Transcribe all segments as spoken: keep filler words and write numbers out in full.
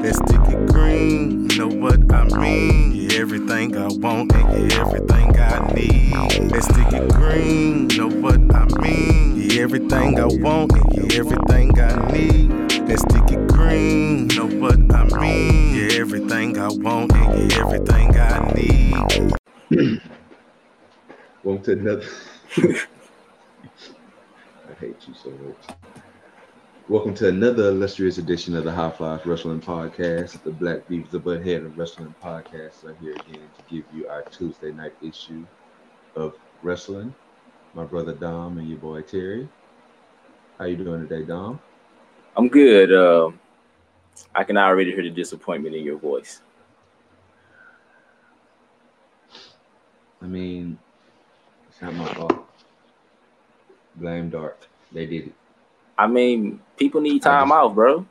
That's sticky green, you know what I mean? You're everything I want and you're everything I need. That sticky green, you know what I mean? You're everything I want and you're everything I need. That sticky green, you know what I mean? You're everything I want and you're everything I need. Won't take nothing. I hate you so much. Welcome to another illustrious edition of the High Flyers Wrestling Podcast. The Black Beavis, the Butthead of Wrestling Podcast are here again to give you our Tuesday night issue of wrestling. My brother Dom and your boy Terry. How you doing today, Dom? I'm good. Um, I can already hear the disappointment in your voice. I mean, it's not my fault. Blame Dark. They did it. I mean, people need time just, off, bro.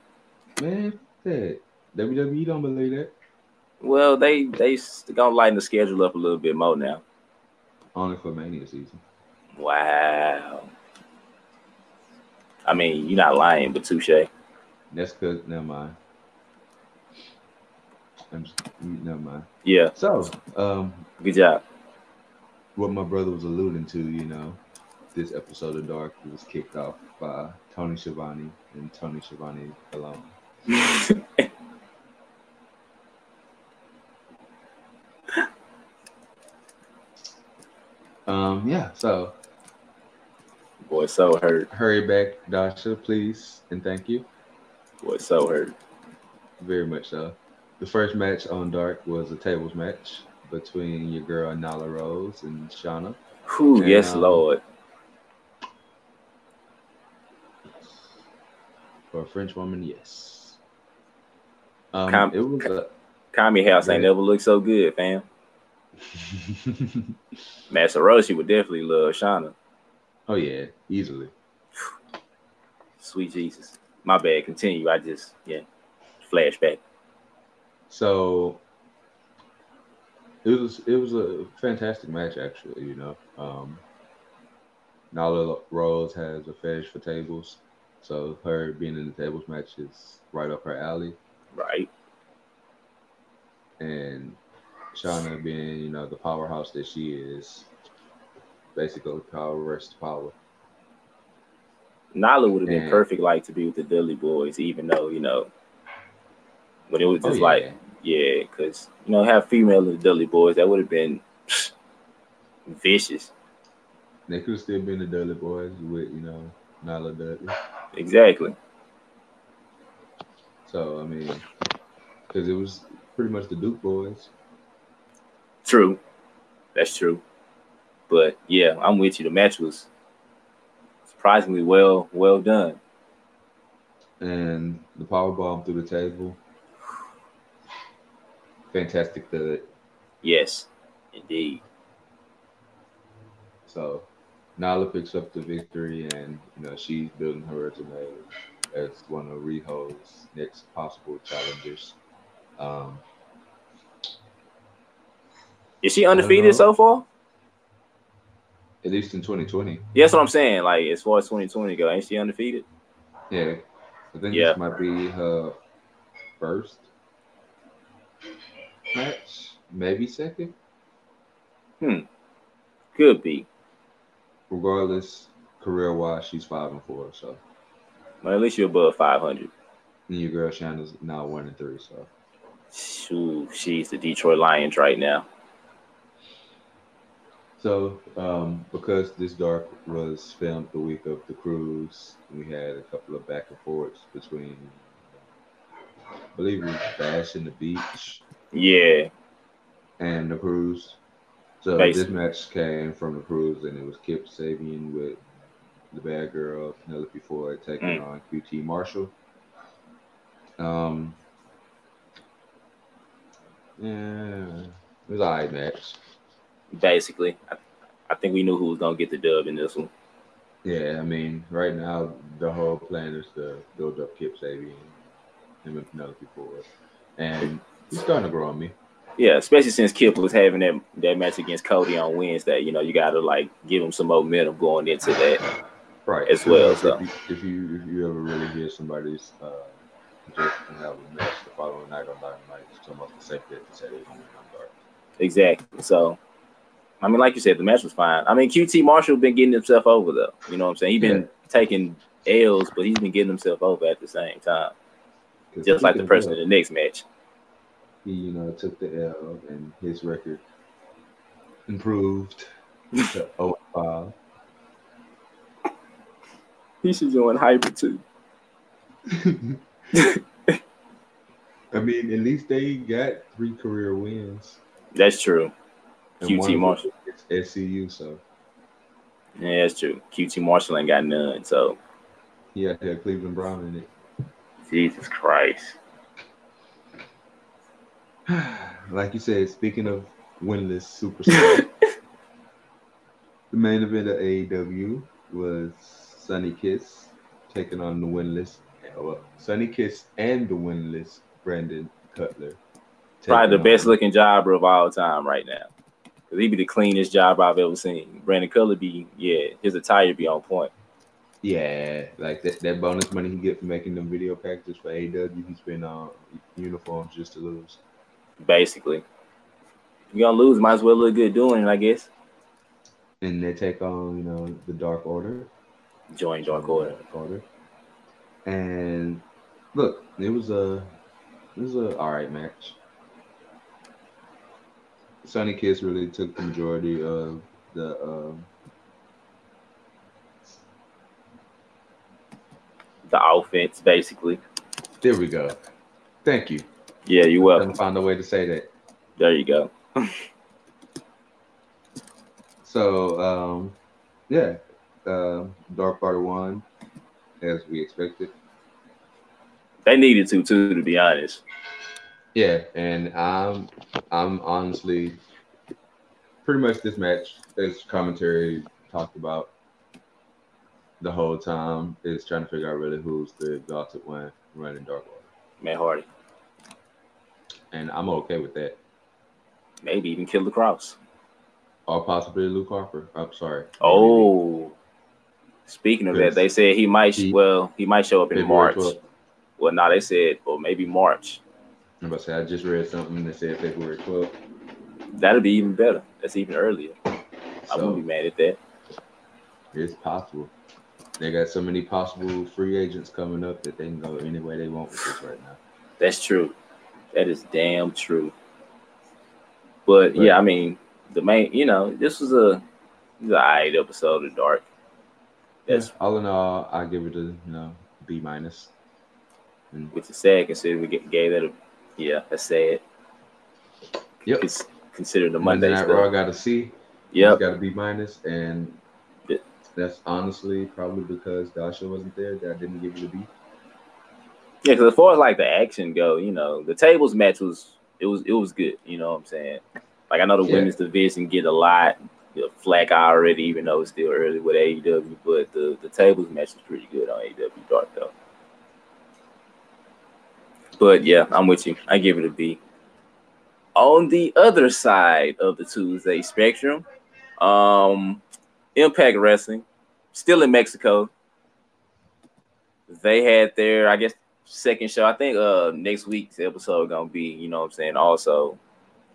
Man, that W W E don't believe that. Well, they they gonna lighten the schedule up a little bit more now. Only for Mania season. Wow. I mean, you're not lying, but touche. That's good. Never mind. I'm just, never mind. Yeah. So, um, good job. What my brother was alluding to, you know. This episode of Dark was kicked off by Tony Schiavone and Tony Schiavone alone. um, yeah, so. Boy, so hurt. Hurry back, Dasha, please, and thank you. Boy, so hurt. Very much so. The first match on Dark was a tables match between your girl Nyla Rose and Shauna. Whew, and, yes, um, Lord. For a French woman, yes. Um, Com- it was a Commie house ain't never looked so good, fam. Master Roshi would definitely love Shauna. Oh yeah, easily. Sweet Jesus, my bad. Continue. I just yeah, flashback. So it was it was a fantastic match, actually. You know, um, Nyla Rose has a fetish for tables. So her being in the tables match is right up her alley. Right. And Shauna being, you know, the powerhouse that she is, basically power versus power. Nyla would have been and, perfect, like, to be with the Dudley Boys, even though, you know, but it was just oh, yeah. like, yeah, because, you know, have female in the Dudley Boys, that would have been vicious. They could have still been the Dudley Boys with, you know, Nyla Dudley. Exactly. So, I mean, because it was pretty much the Duke Boys. True. That's true. But, yeah, I'm with you. The match was surprisingly well well done. And the powerbomb through the table. Fantastic thud. Yes, indeed. So... Nyla picks up the victory, and you know she's building her resume as one of Riho's next possible challengers. Um, Is she undefeated so far? At least in twenty twenty. Yeah, that's what I'm saying. Like as far as twenty twenty go, ain't she undefeated? Yeah, I think yeah. this might be her first match, maybe second. Hmm, could be. Regardless, career-wise, she's five and four. So, well, at least you're above five hundred. And your girl Shauna's now one and three. So, Shoot, she's the Detroit Lions right now. So, um, because this Dark was filmed the week of the cruise, we had a couple of back and forths between, I believe, it was Bash and the Beach. Yeah. And the cruise. So Basically. This match came from the cruise, and it was Kip Sabian with the bad girl, Penelope Ford, taking mm. on Q T Marshall. Um, yeah, it was an all right match. Basically, I, I think we knew who was going to get the dub in this one. Yeah, I mean, right now, the whole plan is to build up Kip Sabian, him and Penelope Ford. And he's starting to grow on me. Yeah, especially since Kip was having that, that match against Cody on Wednesday. You know, you got to, like, give him some momentum going into that right. as well. If, so. you, if, you, if you ever really hear somebody's uh, Justin have a match the following night on Dynamite. It's too much to say that to say they're going to win Dark. Exactly. So, I mean, like you said, the match was fine. I mean, Q T Marshall been getting himself over, though. You know what I'm saying? He's been yeah. taking L's, but he's been getting himself over at the same time. Just like the person in the next match. He, you know, took the L and his record improved to oh five. He should join Hyper, too. I mean, at least they got three career wins. That's true. And Q T Marshall. It's S C U, so. Yeah, that's true. Q T Marshall ain't got none, so. Yeah, he had Cleveland Brown in it. Jesus Christ. Like you said, speaking of winless superstars, the main event of A E W was Sonny Kiss taking on the winless. Well, Sonny Kiss and the winless Brandon Cutler. Probably the best looking jobber of all time right now. Because he be the cleanest job I've ever seen. Brandon Cutler be, yeah, his attire be on point. Yeah, like that, that bonus money he get for making them video packages for A E W, he's been on uh, uniforms just to lose. Basically. You're going to lose, might as well look good doing it, I guess. And they take on, you know, the Dark Order. Join Dark Order. Dark Order. And look, it was a it was a all right match. Sonny Kiss really took the majority of the uh, the offense, basically. There we go. Thank you. Yeah, you're welcome. I found a way to say that. There you go. So, um, yeah, uh, Dark Order won, as we expected. They needed to, too, to be honest. Yeah, and I'm, I'm honestly pretty much this match, as commentary talked about the whole time, is trying to figure out really who's the exalted one running Dark Order. Matt Hardy. And I'm okay with that. Maybe even Killer Cross. Or possibly Luke Harper. I'm sorry. Oh, maybe. Speaking of that, they said he might he, well he might show up in March. twelfth. Well, no, they said well maybe March. I'm about to say I just read something that said February twelfth. That'll be even better. That's even earlier. So, I wouldn't be mad at that. It's possible. They got so many possible free agents coming up that they can go any way they want with this right now. That's true. That is damn true. But, but yeah, I mean, the main, you know, this was a this was an alright episode of Dark. That's yeah, all in all, I give it a you know B minus. Mm. Which is sad considering we get, gave that a yeah, that's sad. Yep. It's considering the Monday night Raw got a C. Yep. Got a B minus, and that's honestly probably because Dasha wasn't there that I didn't give it a B. Yeah, because as far as like the action go, you know, the tables match was it was it was good. You know what I'm saying? Like I know the yeah. women's division get a lot of flack already, even though it's still early with A E W, but the, the tables match was pretty good on A E W Dark though. But yeah, I'm with you. I give it a B. On the other side of the Tuesday spectrum, um, Impact Wrestling, still in Mexico. They had their, I guess. Second show, I think uh next week's episode gonna be, you know what I'm saying, also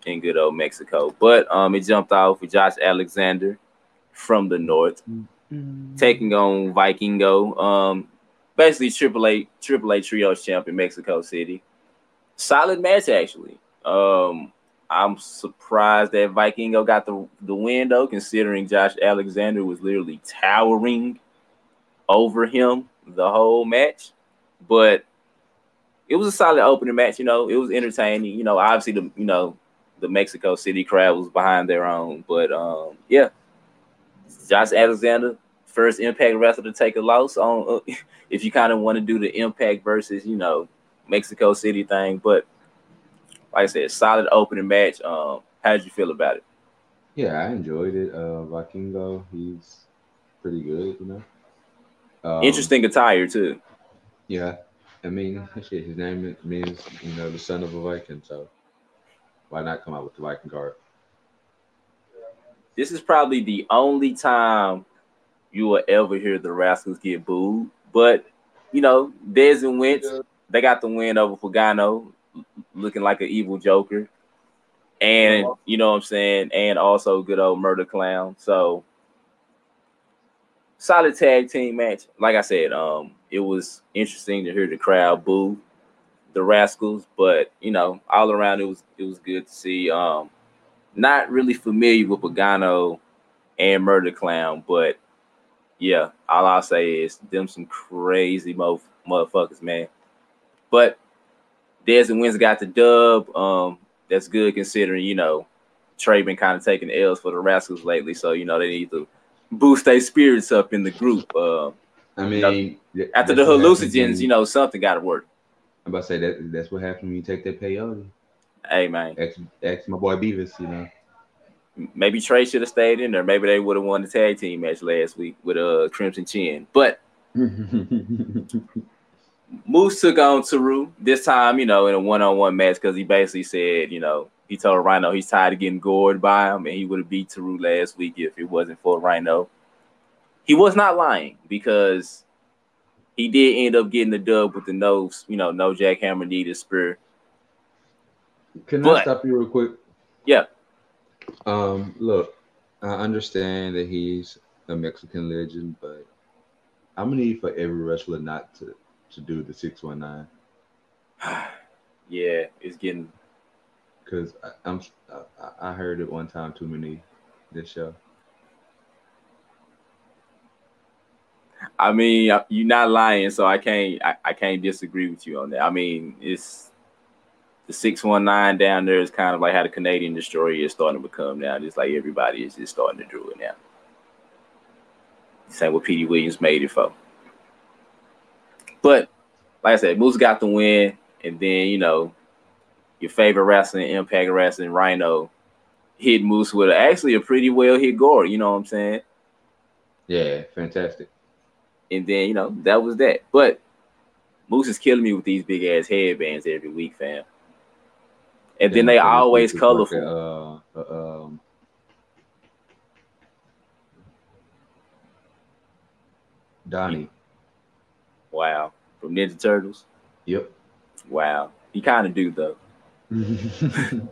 in good old Mexico. But um it jumped off with Josh Alexander from the north mm-hmm. taking on Vikingo, um basically Triple A Triple A Trios champ in Mexico City. Solid match actually. Um I'm surprised that Vikingo got the the win though, considering Josh Alexander was literally towering over him the whole match. But it was a solid opening match, you know. It was entertaining, you know. Obviously, the you know the Mexico City crowd was behind their own, but um, yeah, Josh Alexander, first Impact wrestler to take a loss on. Uh, if you kind of want to do the Impact versus you know Mexico City thing, but like I said, solid opening match. Um, how did you feel about it? Yeah, I enjoyed it. Uh, Vikingo, he's pretty good, you know. Um, Interesting attire too. Yeah. I mean, shit, his name means, you know, the son of a Viking, so why not come out with the Viking card? This is probably the only time you will ever hear the Rascals get booed, but, you know, Dez and Wentz, They got the win over Pagano, looking like an evil Joker. And, you know what I'm saying, and also good old Murder Clown. So, solid tag team match. Like I said, um, it was interesting to hear the crowd boo the Rascals. But, you know, all around it was it was good to see. Um, not really familiar with Pagano and Murder Clown, but, yeah, all I'll say is them some crazy mo- motherfuckers, man. But Dez and Wentz got the dub. Um, that's good considering, you know, Trey been kind of taking L's for the Rascals lately. So, you know, they need to boost their spirits up in the group. Uh, I mean, you know, after the hallucinogens, you know, something got to work. I'm about to say that that's what happens when you take that peyote. Hey, man. Ask, ask my boy Beavis, you know. Maybe Trey should have stayed in there. Maybe they would have won the tag team match last week with uh, Crimson Chin. But Moose took on Saru this time, you know, in a one-on-one match because he basically said, you know, he told Rhino he's tired of getting gored by him and he would have beat Saru last week if it wasn't for Rhino. He was not lying because he did end up getting the dub with the no, you know, no jackhammer needed spear. Can but, I stop you real quick? Yeah. Um, look, I understand that he's a Mexican legend, but I'm gonna need for every wrestler not to, to do the six one nine. Yeah, it's getting because I'm I, I heard it one time too many this show. I mean, you're not lying, so I can't I, I can't disagree with you on that. I mean, it's. The six one nine down there is kind of like how the Canadian Destroyer is starting to become now. Just like everybody is just starting to do it now. Same what Petey Williams made it for. But, like I said, Moose got the win. And then, you know, your favorite wrestling, Impact Wrestling, Rhino, hit Moose with actually a pretty well-hit gore. You know what I'm saying? Yeah, fantastic. And then, you know, that was that. But Moose is killing me with these big-ass headbands every week, fam. And yeah, then they always colorful. Like a, uh, um, Donnie. Wow. From Ninja Turtles? Yep. Wow. He kind of do, though. You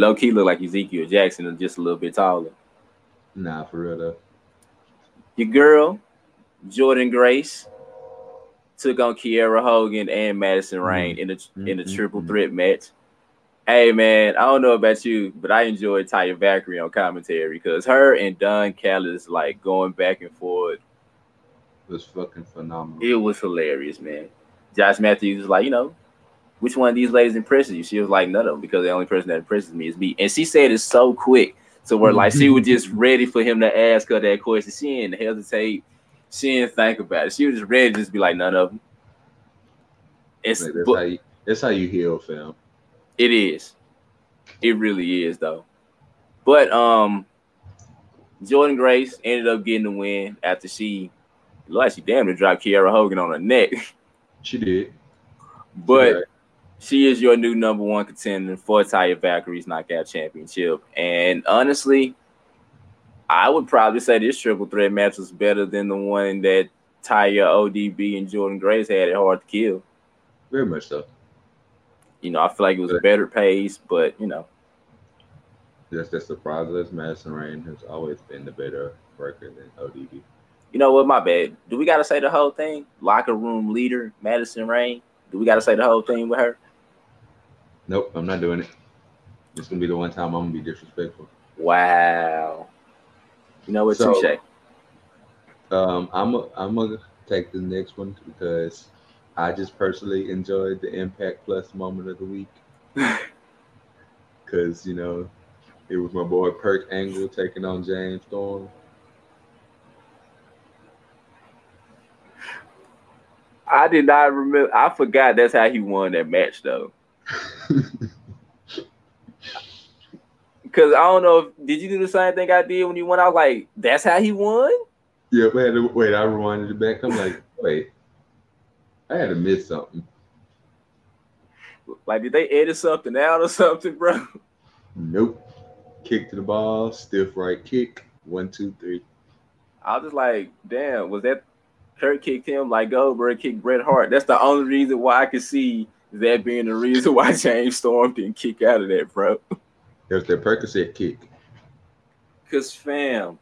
low-key look like Ezekiel Jackson, just a little bit taller. Nah, for real, though. Your girl, Jordynne Grace, took on Kiara Hogan and Madison Rayne mm-hmm. in a, mm-hmm. in a triple threat match. Hey, man, I don't know about you, but I enjoyed Taya Valkyrie on commentary because her and Don Callis, like, going back and forth. It was fucking phenomenal. It was hilarious, man. Josh Matthews was like, you know, which one of these ladies impresses you? She was like, none of them, because the only person that impresses me is me. And she said it so quick to where, like, she was just ready for him to ask her that question. She didn't hesitate. She didn't think about it. She was just ready to just be like, none of them. It's, man, that's, but, how you, that's how you heal, fam. It is. It really is, though. But um, Jordynne Grace ended up getting the win after she, like, she damn near dropped Kiara Hogan on her neck. She did. But right. She is your new number one contender for Taya Valkyrie's Knockout Championship. And honestly, I would probably say this triple threat match was better than the one that Taya, O D B, and Jordynne Grace had at Hard to Kill. Very much so. You know, I feel like it was a better pace, but, you know. That's just the process. Madison Rayne has always been the better worker than O D B. You know what? My bad. Do we got to say the whole thing? Locker room leader, Madison Rayne? Do we got to say the whole thing with her? Nope, I'm not doing it. It's going to be the one time I'm going to be disrespectful. Wow. You know what, so, touche. Um, I'm I'm going to take the next one because I just personally enjoyed the Impact Plus moment of the week because, you know, it was my boy Perk Angle taking on James Storm. I did not remember. I forgot that's how he won that match, though. Because I don't know. If, did you do the same thing I did when you won? I was like, that's how he won? Yeah, wait, wait I rewinded it back. I'm like, wait. I had to miss something. Like, did they edit something out or something, bro? Nope. Kick to the ball, stiff right kick, one, two, three. I was just like, damn, was that Hurt kicked him like Goldberg kicked Bret Hart. That's the only reason why I could see that being the reason why James Storm didn't kick out of that, bro. There's the Percocet kick. Because, fam,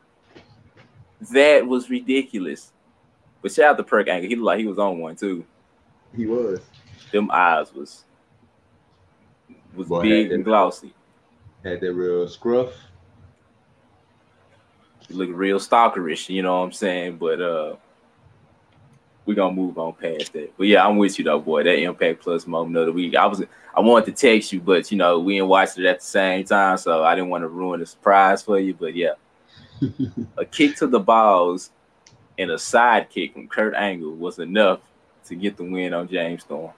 that was ridiculous. But shout out to Perk Angle. He looked like he was on one, too. He was. Them eyes was was Boy, big and that, glossy. Had that real scruff. Looked real stalkerish, you know what I'm saying? But uh, we're going to move on past that. But, yeah, I'm with you, though, boy. That Impact Plus moment of the week. I was I wanted to text you, but, you know, we didn't watch it at the same time, so I didn't want to ruin the surprise for you. But, yeah, a kick to the balls and a side kick from Kurt Angle was enough to get the win on James Storm.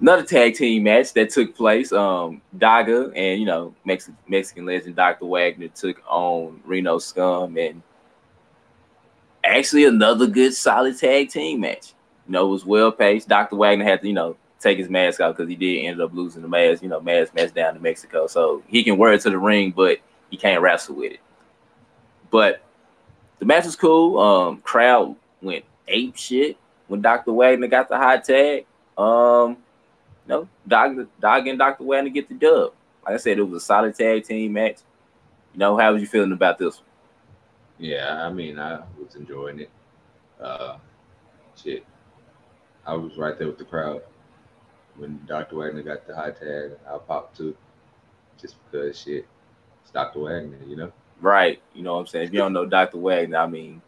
Another tag team match that took place, um, Daga and, you know, Mex- Mexican legend Doctor Wagner took on Reno Scum, and actually another good, solid tag team match. You know, it was well-paced. Doctor Wagner had to, you know, take his mask out because he did end up losing the mask, you know, mask match down in Mexico. So he can wear it to the ring, but he can't wrestle with it. But the match was cool. Um, crowd went ape shit when Doctor Wagner got the hot tag. Um, you know, Dog, Dog and Doctor Wagner get the dub. Like I said, it was a solid tag team match. You know, how was you feeling about this one? Yeah, I mean, I was enjoying it. Uh, shit, I was right there with the crowd when Doctor Wagner got the hot tag. I popped too, just because shit, it's Doctor Wagner, you know. Right, you know what I'm saying? If you don't know Doctor Wagner, I mean...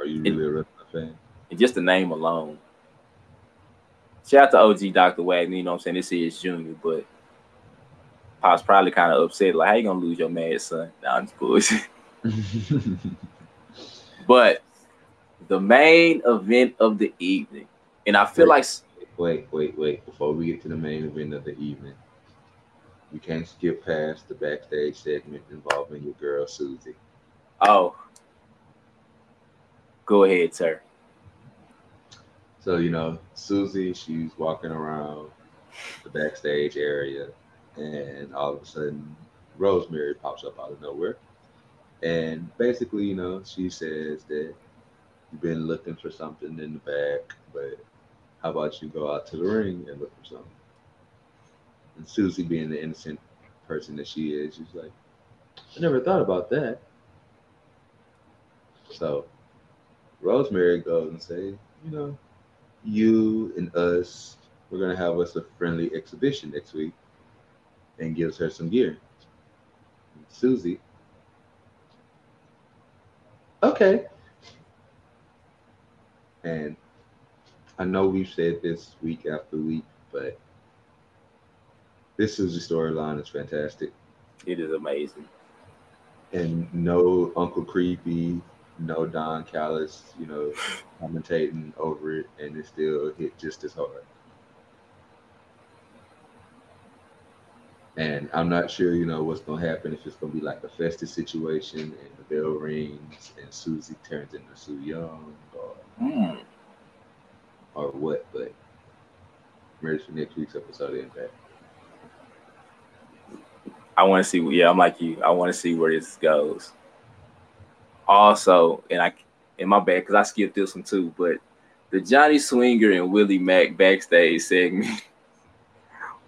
Are you really it, a wrestling fan? And just the name alone. Shout out to O G Doctor Wagner, you know what I'm saying? This is Junior, but I was probably kind of upset. Like, how you going to lose your mad son? Nah, I'm just bullshit. But the main event of the evening, and I feel wait, like... Wait, wait, wait. Before we get to the main event of the evening, you can't skip past the backstage segment involving your girl, Susie. Oh. Go ahead, sir. So, you know, Susie, she's walking around the backstage area, and all of a sudden, Rosemary pops up out of nowhere. And basically, you know, she says that you've been looking for something in the back, but how about you go out to the ring and look for something? And Susie, being the innocent person that she is, she's like, I never thought about that. So Rosemary goes and says, you know, you and us, we're going to have us a friendly exhibition next week, and gives her some gear. And Susie, okay. And I know we've said this week after week, but this Susie storyline is fantastic. It is amazing. And no Uncle Creepy, no Don Callis, you know, commentating over it, and it still hit just as hard. And I'm not sure, you know, what's going to happen, if it's going to be like a festive situation and the bell rings and Susie turns into Su Young or, mm. or what, but I'm ready for next week's episode of Impact. I want to see. Yeah, I'm like you. I want to see where this goes. Also, and I, in my bad, because I skipped this one too. But the Johnny Swinger and Willie Mack backstage segment,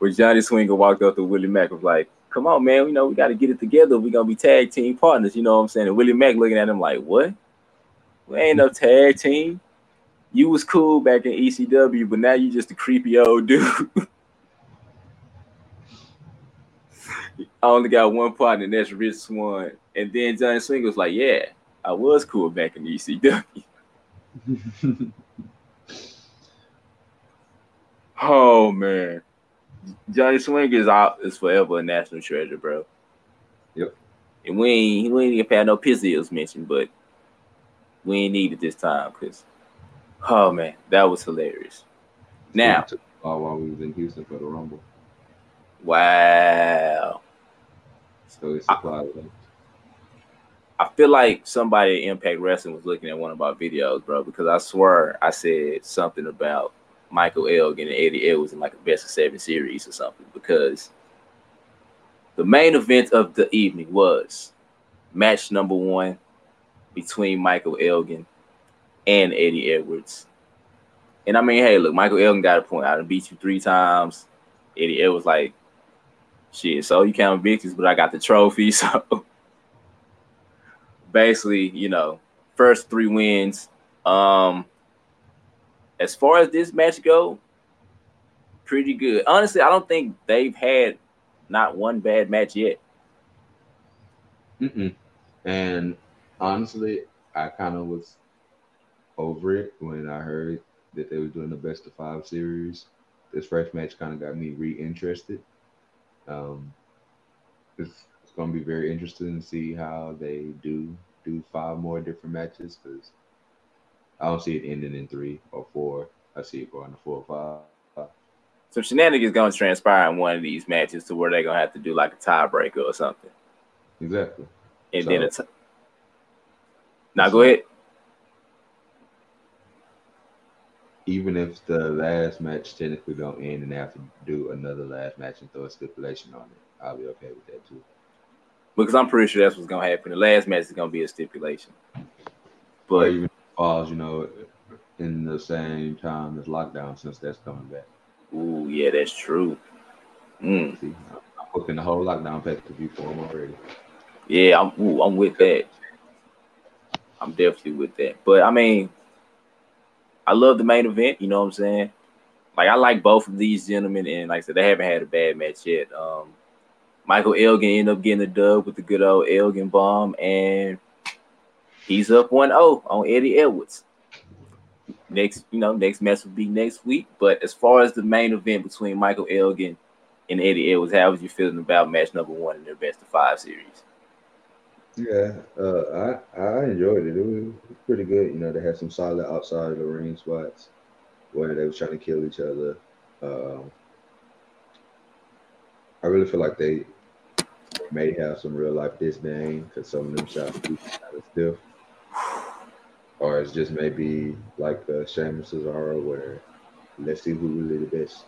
where Johnny Swinger walked up to Willie Mack, was like, "Come on, man. You know we got to get it together. We're gonna be tag team partners." You know what I'm saying? And Willie Mack looking at him like, "What? We ain't no tag team. You was cool back in E C W, but now you just a creepy old dude." I only got one partner, and that's Rich Swann. And then Johnny Swinger was like, yeah, I was cool back in E C W. Oh, man. Johnny Swinger is, out, is forever a national treasure, bro. Yep. And we ain't, we ain't even had no piss eels mentioned, but we ain't need it this time because, oh, man, that was hilarious. Now. Oh, while we was in Houston for the Rumble. Wow. So it's I, I feel like somebody at Impact Wrestling was looking at one of my videos, bro, because I swear I said something about Michael Elgin and Eddie Edwards in like a best of seven series or something, because the main event of the evening was match number one between Michael Elgin and Eddie Edwards. And I mean, hey, look, Michael Elgin got a point. I done beat you three times. Eddie Edwards like, shit, so you count victories, but I got the trophy. So basically, you know, first three wins. Um, as far as this match go, pretty good. Honestly, I don't think they've had not one bad match yet. Mm-mm. And honestly, I kind of was over it when I heard that they were doing the best of five series. This first match kind of got me reinterested. Um, it's, it's going to be very interesting to see how they do do five more different matches, because I don't see it ending in three or four. I see it going to four or five. Some shenanigans going to transpire in one of these matches to where they're going to have to do like a tiebreaker or something. Exactly. And so, then it's... Now so, go ahead. Even if the last match technically don't end and they have to do another last match and throw a stipulation on it, I'll be okay with that too. Because I'm pretty sure that's what's going to happen. The last match is going to be a stipulation. But or even if it falls, you know, in the same time as Lockdown, since that's coming back. Ooh, yeah, that's true. Mm. See, I'm booking the whole Lockdown pay-per-view for them already. Yeah, I'm, ooh, I'm with that. I'm definitely with that. But, I mean, I love the main event, you know what I'm saying? Like, I like both of these gentlemen, and like I said, they haven't had a bad match yet. Um, Michael Elgin ended up getting a dub with the good old Elgin bomb, and he's up one oh on Eddie Edwards. Next, you know, next match will be next week. But as far as the main event between Michael Elgin and Eddie Edwards, how was you feeling about match number one in their best of five series? Yeah, uh, I I enjoyed it. It was pretty good. You know, they had some solid outside of the ring spots where they were trying to kill each other. Um, I really feel like they may have some real life disdain because some of them shots do kind of stiff, or it's just maybe like uh, Sheamus Cesaro, where let's see who really the best.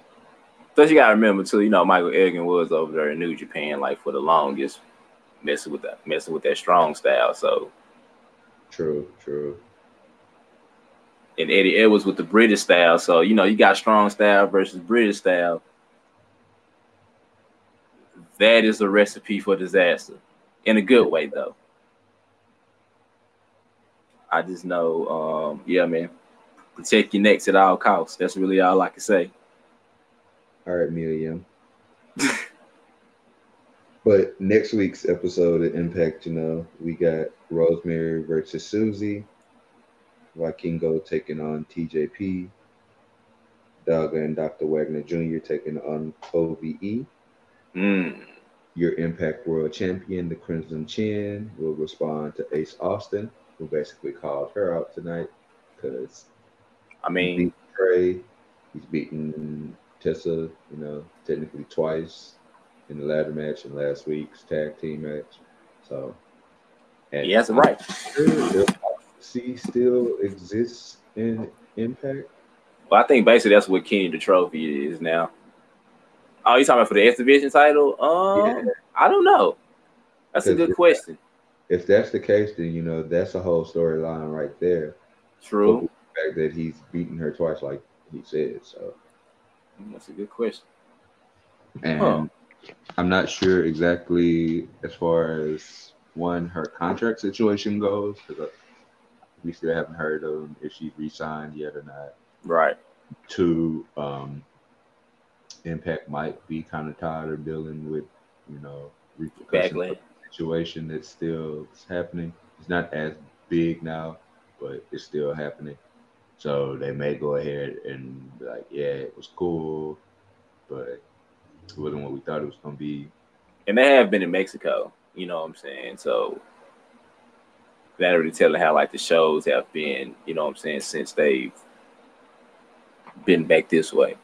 Plus, you gotta remember too. You know, Michael Elgin was over there in New Japan like for the longest. Messing with that, messing with that strong style. So true, true. And Eddie Edwards with the British style. So you know, you got strong style versus British style. That is a recipe for disaster, in a good way though. I just know, um, yeah, man. Protect your necks at all costs. That's really all I can say. All right, Miriam. But next week's episode of Impact, you know, we got Rosemary versus Susie, Vikingo taking on T J P, Daga and Doctor Wagner Junior taking on O V E. Mm. Your Impact World Champion, the Crimson Chin, will respond to Ace Austin, who basically called her out tonight because I mean, he beat Trey, he's beaten Tessa, you know, technically twice in the ladder match and last week's tag team match. So and yeah, that's right. She still exists in Impact. Well, I think basically that's what Kenny the Trophy is now. Oh, you talking about for the exhibition title? Um, yeah. I don't know. That's a good if, question. If that's the case, then you know that's a whole storyline right there. True. The fact that he's beaten her twice, like he said. So that's a good question. And huh. I'm not sure exactly as far as one her contract situation goes, because we still haven't heard of if she's re-signed yet or not. Right. Two, um, Impact might be kind of tired of dealing with, you know, repercussions situation that's still happening. It's not as big now, but it's still happening. So they may go ahead and be like, yeah, it was cool, but it wasn't what we thought it was going to be. And they have been in Mexico, you know what I'm saying? So that already telling how, like, the shows have been, you know what I'm saying, since they've been back this way.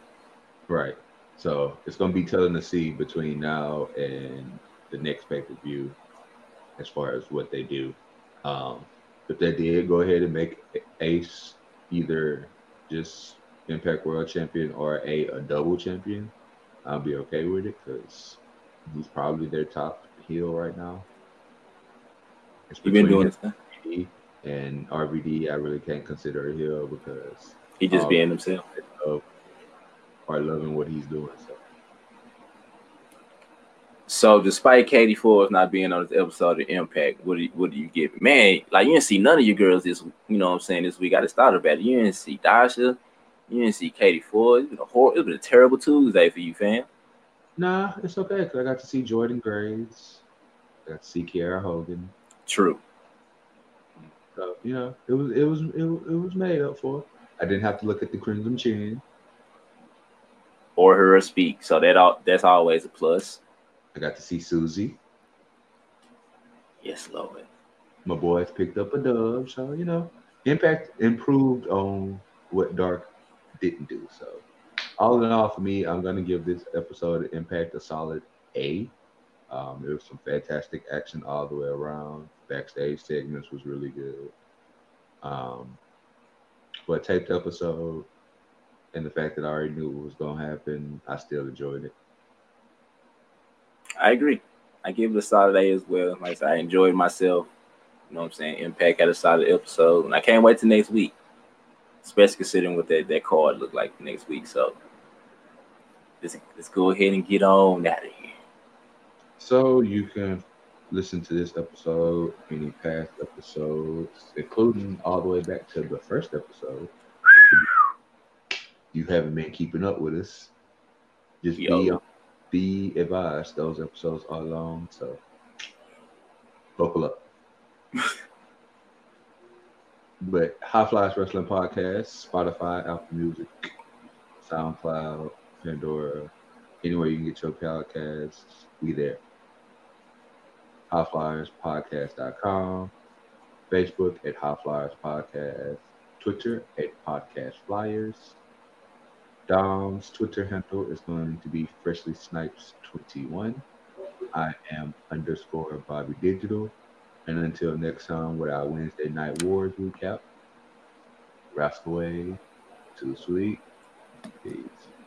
Right. So it's going to be telling to see between now and the next pay-per-view as far as what they do. Um, if they did go ahead and make Ace either just Impact World Champion or a, a double champion, I'll be okay with it because he's probably their top heel right now. It's You've been doing this thing. And R V D, I really can't consider a hero because he just being himself. Are loving what he's doing. So. so, despite Katie Forbes not being on this episode of Impact, what do you, what do you get? Man, like you didn't see none of your girls this, you know what I'm saying, this week. I just thought about it. You didn't see Dasha. You didn't see Katie Forbes. It was a horrible, it was a terrible Tuesday for you, fam. Nah, it's okay because I got to see Jordynne Grace. I got to see Kiara Hogan. True. So you know, it was it was it, it was made up for. I didn't have to look at the Crimson Chin or her or speak, so that all that's always a plus. I got to see Susie. Yes, Lord. My boys picked up a dub, so you know, Impact improved on what Dark didn't do. So, all in all, for me, I'm gonna give this episode of Impact a solid A. Um, there was some fantastic action all the way around. Backstage segments was really good. Um, for a taped episode. And the fact that I already knew what was going to happen, I still enjoyed it. I agree. I give it a solid A as well. Like I said, I enjoyed myself. You know what I'm saying? Impact had a solid episode. And I can't wait till next week, especially considering what that, that card looked like next week. So let's, let's go ahead and get on out of here. So you can listen to this episode, any past episodes, including all the way back to the first episode. You haven't been keeping up with us. Just Yo. be be advised, those episodes are long, so buckle up. But High Flyers Wrestling Podcast, Spotify, Apple Music, SoundCloud, Pandora, anywhere you can get your podcasts, we there. high flyers podcast dot com, Facebook at High Flyers Podcast, Twitter at Podcast Flyers. Dom's Twitter handle is going to be Freshly Snipes twenty-one. I am underscore Bobby Digital. And until next time with our Wednesday Night Wars recap, Rascal Way, Too Sweet, peace.